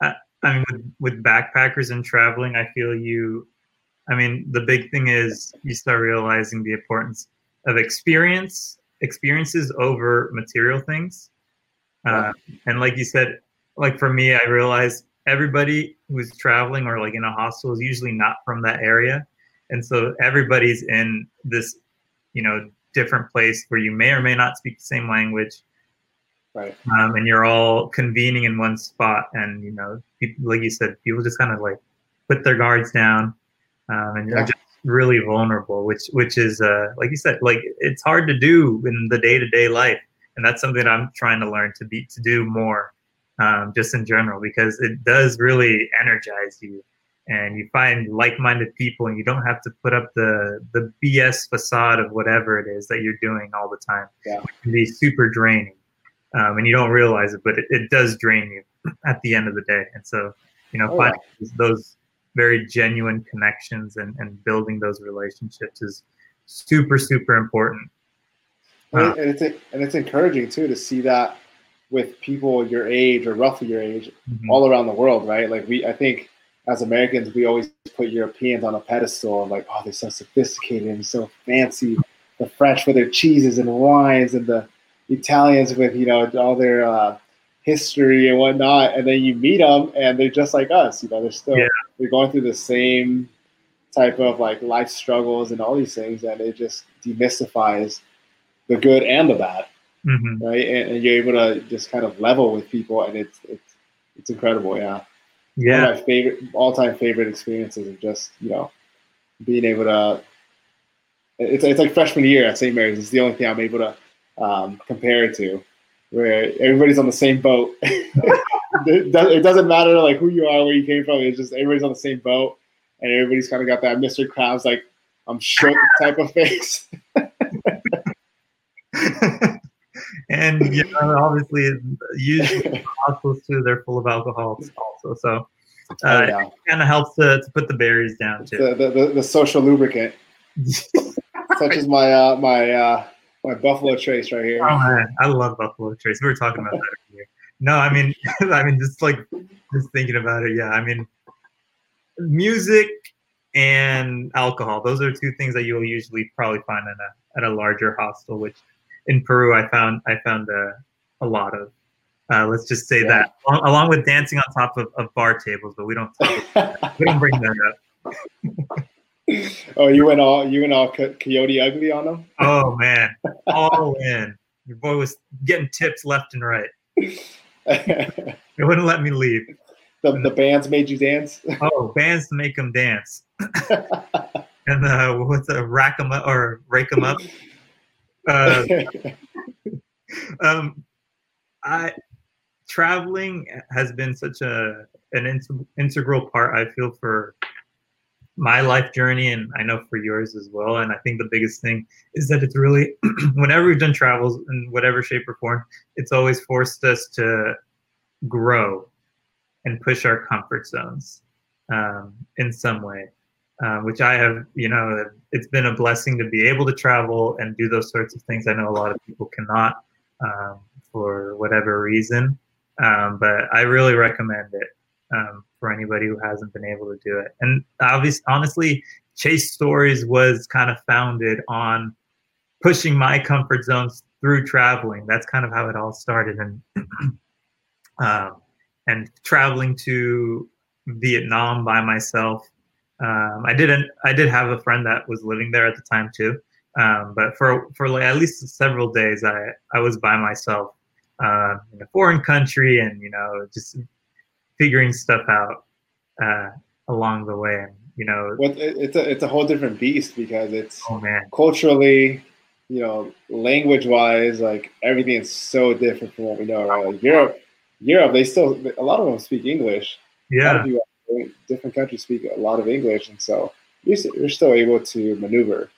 I mean, with backpackers and traveling, I feel the big thing is you start realizing the importance of experiences over material things. And like you said, like for me, I realized everybody who's traveling or like in a hostel is usually not from that area. And so everybody's in this, you know, different place where you may or may not speak the same language. Right. And you're all convening in one spot. And, you know, people, like you said, people just kind of like put their guards down. And you're just really vulnerable, which is, like you said, like it's hard to do in the day-to-day life. And that's something that I'm trying to learn to do more, just in general, because it does really energize you, and you find like-minded people, and you don't have to put up the BS facade of whatever it is that you're doing all the time. Yeah. It can be super draining, and you don't realize it, but it does drain you at the end of the day. And so, you know, finding those very genuine connections and building those relationships is super, super important. And it's encouraging too to see that with people your age or roughly your age all around the world, right? Like I think as Americans, we always put Europeans on a pedestal of like, oh, they're so sophisticated and so fancy. The French with their cheeses and wines, and the Italians with, you know, all their history and whatnot. And then you meet them and they're just like us, you know, they're going through the same type of like life struggles and all these things. And it just demystifies the good and the bad, right? And you're able to just kind of level with people, and it's incredible, yeah. One of my all-time favorite experiences of just, you know, being able to. It's like freshman year at St. Mary's. It's the only thing I'm able to compare it to, where everybody's on the same boat. It doesn't matter like who you are, where you came from. It's just everybody's on the same boat, and everybody's kind of got that Mr. Krabs like I'm shook type of face. And, you know, obviously, usually hostels too, they're full of alcohol also. So it kind of helps to put the barriers down too. The social lubricant, such as my Buffalo Trace right here. Oh man, I love Buffalo Trace. We were talking about that earlier. No, I mean, just thinking about it. Yeah, I mean, music and alcohol; those are two things that you'll usually probably find at a larger hostel, which in Peru I found a lot of. Let's just say that, along with dancing on top of bar tables, but we don't talk, we don't bring that up. Oh, you went all Coyote Ugly on them? Oh man, all in. Your boy was getting tips left and right. It wouldn't let me leave. The bands made you dance? Oh, bands make them dance. And what's a rack 'em up or rake 'em up? Traveling has been such an integral part, I feel, for my life journey, and I know for yours as well. And I think the biggest thing is that it's really, whenever we've done travels in whatever shape or form, it's always forced us to grow and push our comfort zones in some way. Which I have, you know, it's been a blessing to be able to travel and do those sorts of things. I know a lot of people cannot for whatever reason, but I really recommend it for anybody who hasn't been able to do it. And obviously, honestly, Chase Stories was kind of founded on pushing my comfort zones through traveling. That's kind of how it all started, and traveling to Vietnam by myself. I did have a friend that was living there at the time too, but for like at least several days, I was by myself, in a foreign country, and, you know, just figuring stuff out along the way. And, you know, it's a whole different beast, because it's culturally, you know, language wise, like everything is so different from what we know. Right? Like Europe, they still, a lot of them speak English. Yeah. A lot of people in different countries speak a lot of English. And so you're still able to maneuver.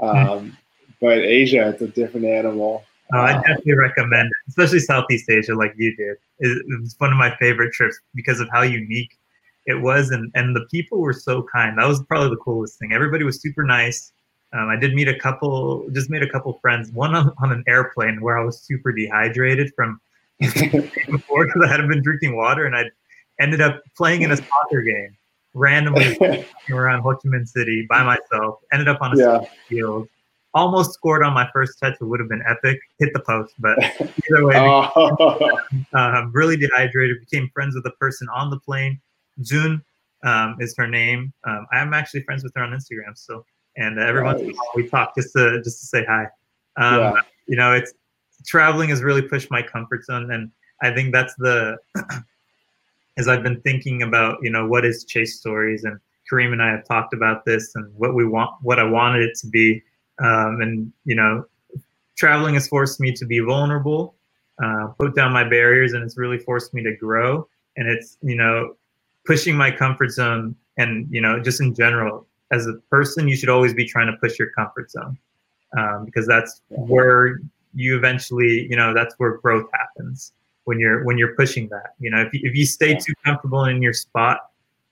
But Asia, it's a different animal. I definitely recommend it, especially Southeast Asia, like you did. It was one of my favorite trips because of how unique it was, and the people were so kind. That was probably the coolest thing. Everybody was super nice. I did meet just made a couple friends, one on an airplane where I was super dehydrated from before, because I hadn't been drinking water, and I ended up playing in a soccer game randomly around Ho Chi Minh City by myself. Ended up on a soccer field. Almost scored on my first touch. It would have been epic. Hit the post, but either way, really dehydrated. Became friends with a person on the plane. June is her name. I'm actually friends with her on Instagram. So, and every once in a while we talk just to say hi. You know, it's traveling has really pushed my comfort zone, and I think that's as I've been thinking about, you know, what is Chase Stories, and Karim and I have talked about this and what I wanted it to be. And, you know, traveling has forced me to be vulnerable, put down my barriers, and it's really forced me to grow. And it's, you know, pushing my comfort zone, and, you know, just in general, as a person, you should always be trying to push your comfort zone, because that's where you eventually, you know, that's where growth happens, when you're pushing that. You know, if you stay too comfortable in your spot,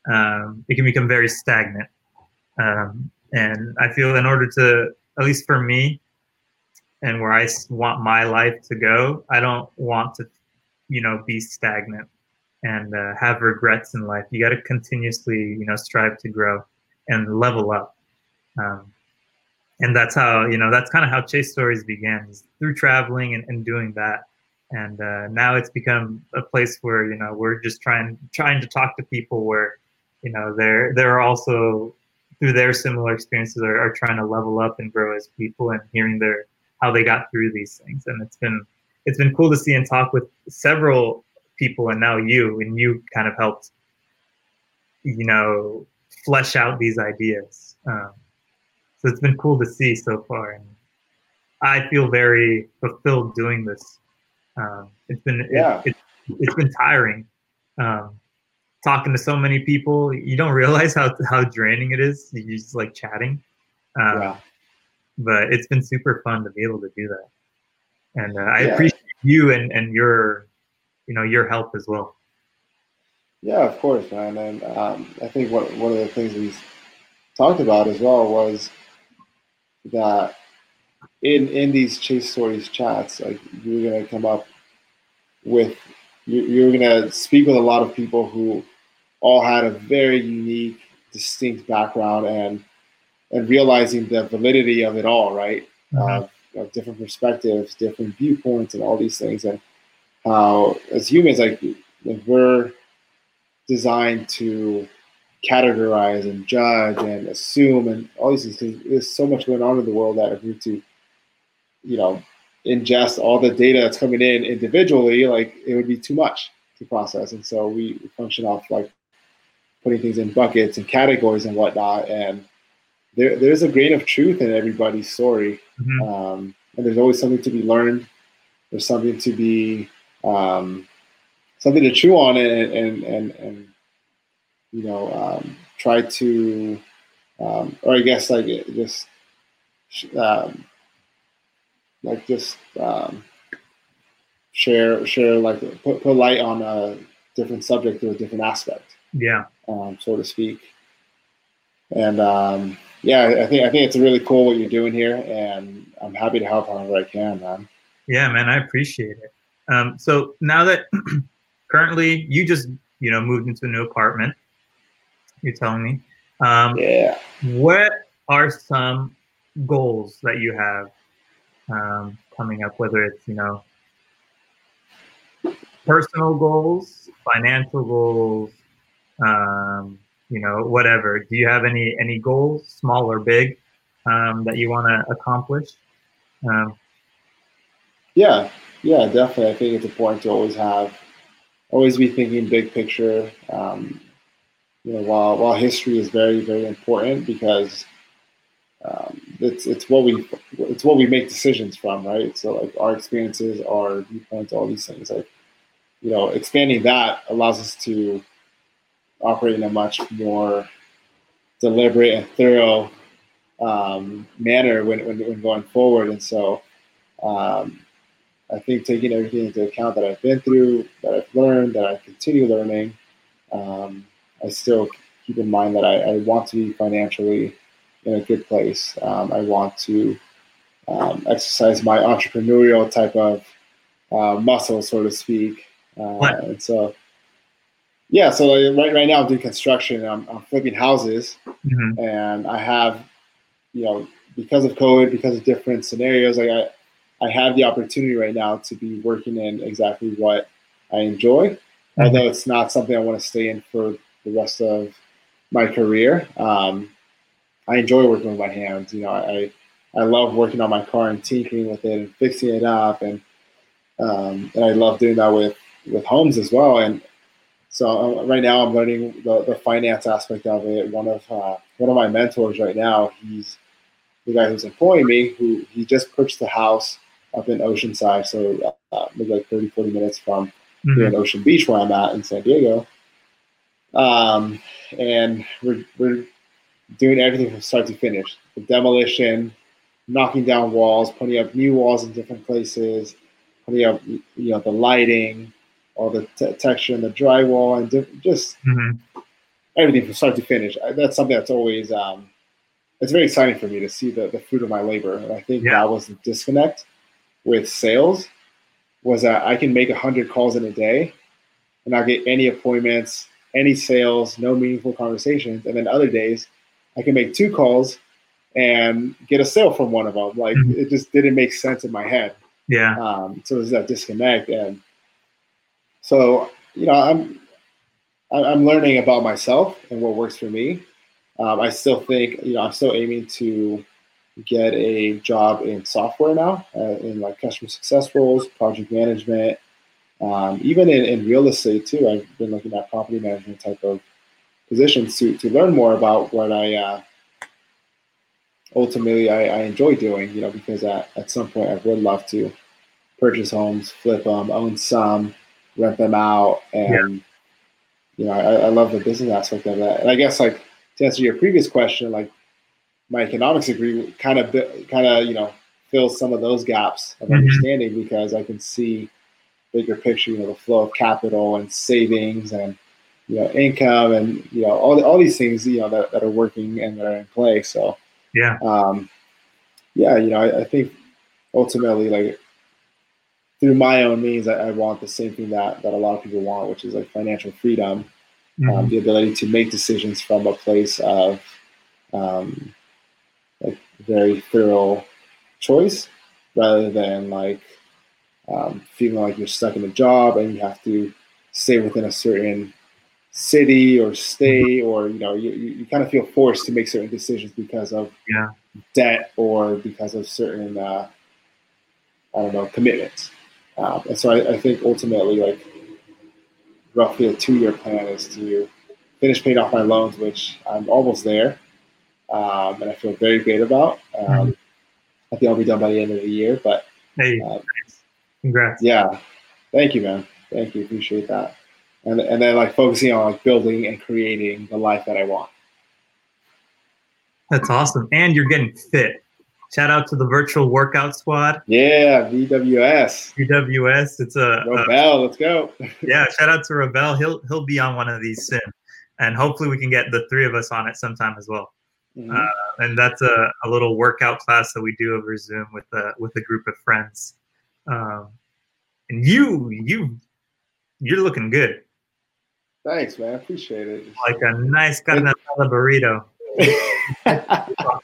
it can become very stagnant. And I feel in order to, at least for me and where I want my life to go, I don't want to, you know, be stagnant and have regrets in life. You got to continuously, you know, strive to grow and level up. And that's how, you know, that's kind of how Chase Stories began, is through traveling and doing that. And now it's become a place where, you know, we're just trying to talk to people where, you know, they're also, through their similar experiences, are trying to level up and grow as people, and hearing how they got through these things. And it's been cool to see and talk with several people, and now you kind of helped, you know, flesh out these ideas. So it's been cool to see so far. And I feel very fulfilled doing this. It's been tiring. Talking to so many people, you don't realize how draining it is. You're just like chatting. But it's been super fun to be able to do that. And I appreciate you and your, you know, your help as well. Yeah, of course, man. And I think one of the things we talked about as well was that in these Chase Stories chats, like, you're going to come up with, you're going to speak with a lot of people who all had a very unique, distinct background, and realizing the validity of it all, right? Different perspectives, different viewpoints, and all these things. And how, as humans, like we're designed to categorize and judge and assume and all these things. There's so much going on in the world that if you to, you know, ingest all the data that's coming in individually, like, it would be too much to process. And so we function off like putting things in buckets and categories and whatnot. And there's a grain of truth in everybody's story. And there's always something to be learned. There's something to be, something to chew on and you know, try to, or I guess like just, share like put light on a different subject or a different aspect, so to speak. And I think it's really cool what you're doing here, and I'm happy to help however I can, man. Yeah, man, I appreciate it. So now that currently you just, you know, moved into a new apartment, you're telling me. What are some goals that you have coming up, whether it's, you know, personal goals, financial goals, you know, whatever? Do you have any goals, small or big, that you want to accomplish? Yeah, definitely. I think it's important to always be thinking big picture. While history is very, very important because it's what we make decisions from, right? So like our experiences, our viewpoints, all these things, like, you know, expanding that allows us to operate in a much more deliberate and thorough manner when going forward. And so I think taking everything into account that I've been through, that I've learned, that I continue learning, I still keep in mind that I want to be financially in a good place. I want to exercise my entrepreneurial type of muscle, so to speak. And so, yeah, so like right now I'm doing construction. I'm flipping houses, mm-hmm. and I have, you know, because of COVID, because of different scenarios, like I have the opportunity right now to be working in exactly what I enjoy, mm-hmm. although it's not something I want to stay in for the rest of my career. I enjoy working with my hands. You know, I love working on my car and tinkering with it and fixing it up, and I love doing that with homes as well. And so right now I'm learning the finance aspect of it. One of my mentors right now, he's the guy who's employing me, who he just purchased a house up in Oceanside, so maybe like 30, 40 minutes from mm-hmm. here in Ocean Beach where I'm at in San Diego. And we're doing everything from start to finish. The demolition, knocking down walls, putting up new walls in different places, putting up, you know, the lighting, all the texture in the drywall, and just mm-hmm. everything from start to finish. That's something that's always it's very exciting for me to see the fruit of my labor. And I think that was the disconnect with sales, was that I can make 100 calls in a day and not get any appointments, any sales, no meaningful conversations. And then other days I can make 2 calls and get a sale from one of them. Like mm-hmm. it just didn't make sense in my head. Yeah. So there's that disconnect. And so, you know, I'm learning about myself and what works for me. I still think, you know, I'm still aiming to get a job in software now, in like customer success roles, project management, even in real estate too. I've been looking at property management type of positions to learn more about what I ultimately I enjoy doing, you know, because at some point I would love to purchase homes, flip them, own some, rent them out. And, you know, I love the business aspect of that. And I guess, like, to answer your previous question, like my economics degree kind of, you know, fills some of those gaps of mm-hmm. understanding, because I can see bigger picture, you know, the flow of capital and savings and, you know, income and, you know, all these things, you know, that are working and that are in play. So, yeah. You know, I think ultimately, like, through my own means, I want the same thing that a lot of people want, which is like financial freedom, mm-hmm. The ability to make decisions from a place of like very thorough choice, rather than like feeling like you're stuck in a job and you have to stay within a certain city or state, or, you know, you kind of feel forced to make certain decisions because of debt or because of certain commitments. And so I think ultimately, like, roughly a 2-year plan is to finish paying off my loans, which I'm almost there, and I feel very great about. I think I'll be done by the end of the year. But hey, congrats! Yeah, thank you, man. Thank you, appreciate that. And then, like, focusing on, like, building and creating the life that I want. That's awesome, and you're getting fit. Shout out to the virtual workout squad. Yeah, VWS. VWS. It's a Robel. Let's go. Yeah, shout out to Robel. He'll be on one of these soon, and hopefully we can get the 3 of us on it sometime as well. Mm-hmm. And that's a little workout class that we do over Zoom with a group of friends. And you're looking good. Thanks, man. I appreciate it. Like a nice carnasada burrito.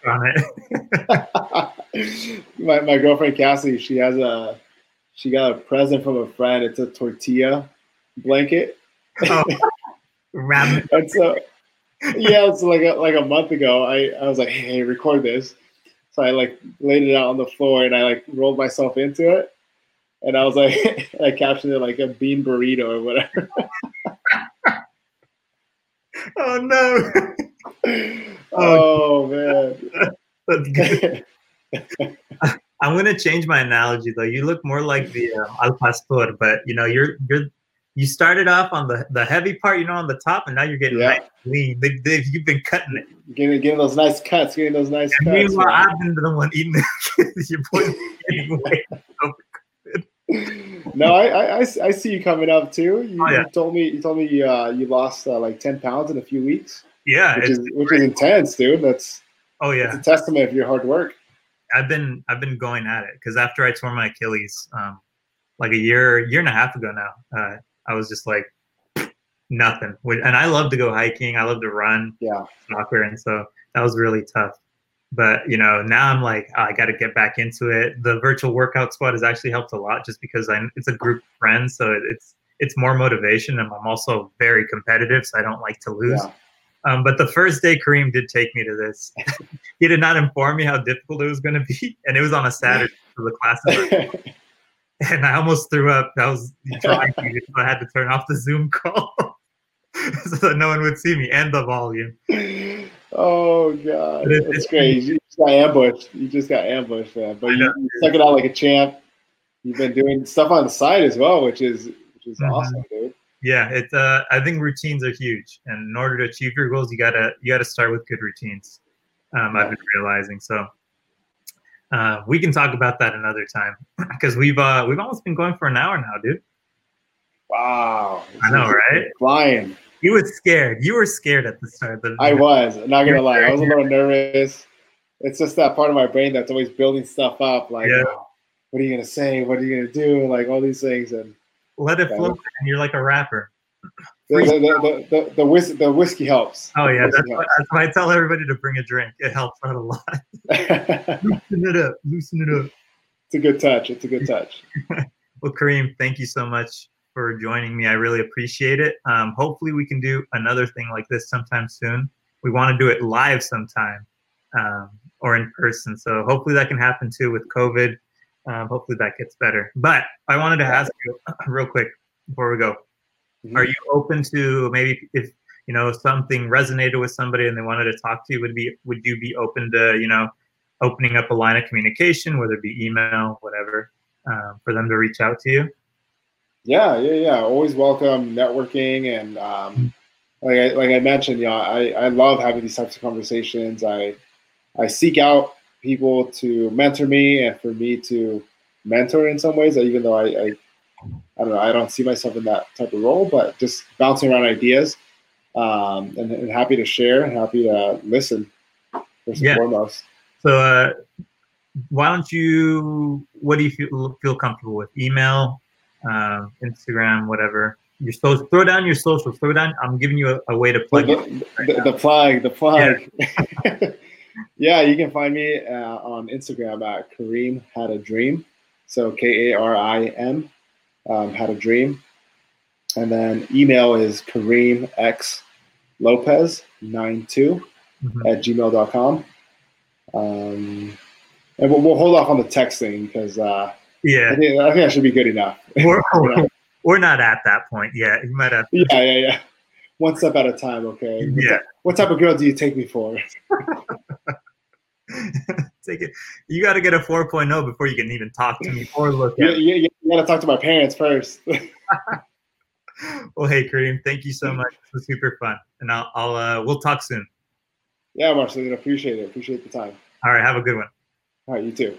On it. my girlfriend Cassie, she got a present from a friend. It's a tortilla blanket. Oh, and so, yeah, it's like a month ago. I was like, hey, record this. So I like laid it out on the floor and I like rolled myself into it. And I was like, I captioned it like a bean burrito or whatever. Oh, no. Oh, man. That's good. I'm going to change my analogy, though. You look more like the al pastor, but, you know, you started off on the heavy part, you know, on the top, and now you're getting nice lean. You've been cutting it. Getting those nice cuts. And meanwhile, man, I've been the one eating it. Your boy's getting away. No, I see you coming up too. You told me you lost like 10 pounds in a few weeks. Yeah, which is intense, dude. That's a testament of your hard work. I've been going at it because after I tore my Achilles, like a year and a half ago now, I was just like nothing. And I love to go hiking. I love to run. Yeah, soccer, and so that was really tough. But, you know, now I'm like, I got to get back into it. The virtual workout squad has actually helped a lot just because it's a group of friends. So it's more motivation. And I'm also very competitive, so I don't like to lose. Yeah. But the first day, Karim did take me to this. He did not inform me how difficult it was going to be. And it was on a Saturday for the classes. And I almost threw up. I was dry heated, so I had to turn off the Zoom call so that no one would see me and the volume. Oh, God. It's great. You just got ambushed. Man. But you stuck it out like a champ. You've been doing stuff on the side as well, which is awesome, dude. Yeah, it's I think routines are huge. And in order to achieve your goals, you gotta start with good routines. I've been realizing. So we can talk about that another time. Because we've almost been going for an hour now, dude. Wow. I know, right? Flying. You were scared. You were scared at the start. I was. I'm not going to lie. I was a little nervous. It's just that part of my brain that's always building stuff up. Like, oh, what are you going to say? What are you going to do? Like, all these things. And let it flow. And you're like a rapper. The whiskey helps. Oh, yeah. That's why I tell everybody to bring a drink. It helps out a lot. Loosen it up. It's a good touch. Well, Karim, thank you so much for joining me. I really appreciate it. Hopefully we can do another thing like this sometime soon. We want to do it live sometime, or in person. So hopefully that can happen too with COVID. Hopefully that gets better. But I wanted to ask you real quick before we go, are you open to, maybe if, you know, something resonated with somebody and they wanted to talk to you, would you be open to, you know, opening up a line of communication, whether it be email, whatever, for them to reach out to you? Yeah. Always welcome networking, and like I mentioned, you know, I love having these types of conversations. I seek out people to mentor me and for me to mentor in some ways. Even though I don't know, I don't see myself in that type of role, but just bouncing around ideas, and happy to share, happy to listen first and foremost. So why don't you? What do you feel comfortable with? Email, Instagram, whatever. Your social, throw down your social. Throw down. I'm giving you a way to plug it. The plug. Yeah. Yeah, you can find me on Instagram at Karim Had a Dream. So Karim Had a Dream, and then email is KarimXLopez92 at gmail.com. And we'll hold off on the texting because. Yeah, I think I should be good enough. We're not at that point yet. You might have. Yeah. One step at a time, okay? Yeah. What type of girl do you take me for? Take it. You got to get a 4.0 before you can even talk to me or look at me. Yeah, you got to talk to my parents first. Well, hey, Karim, thank you so much. This was super fun, and we'll talk soon. Yeah, Marcelino, appreciate it. Appreciate the time. All right, have a good one. All right, you too.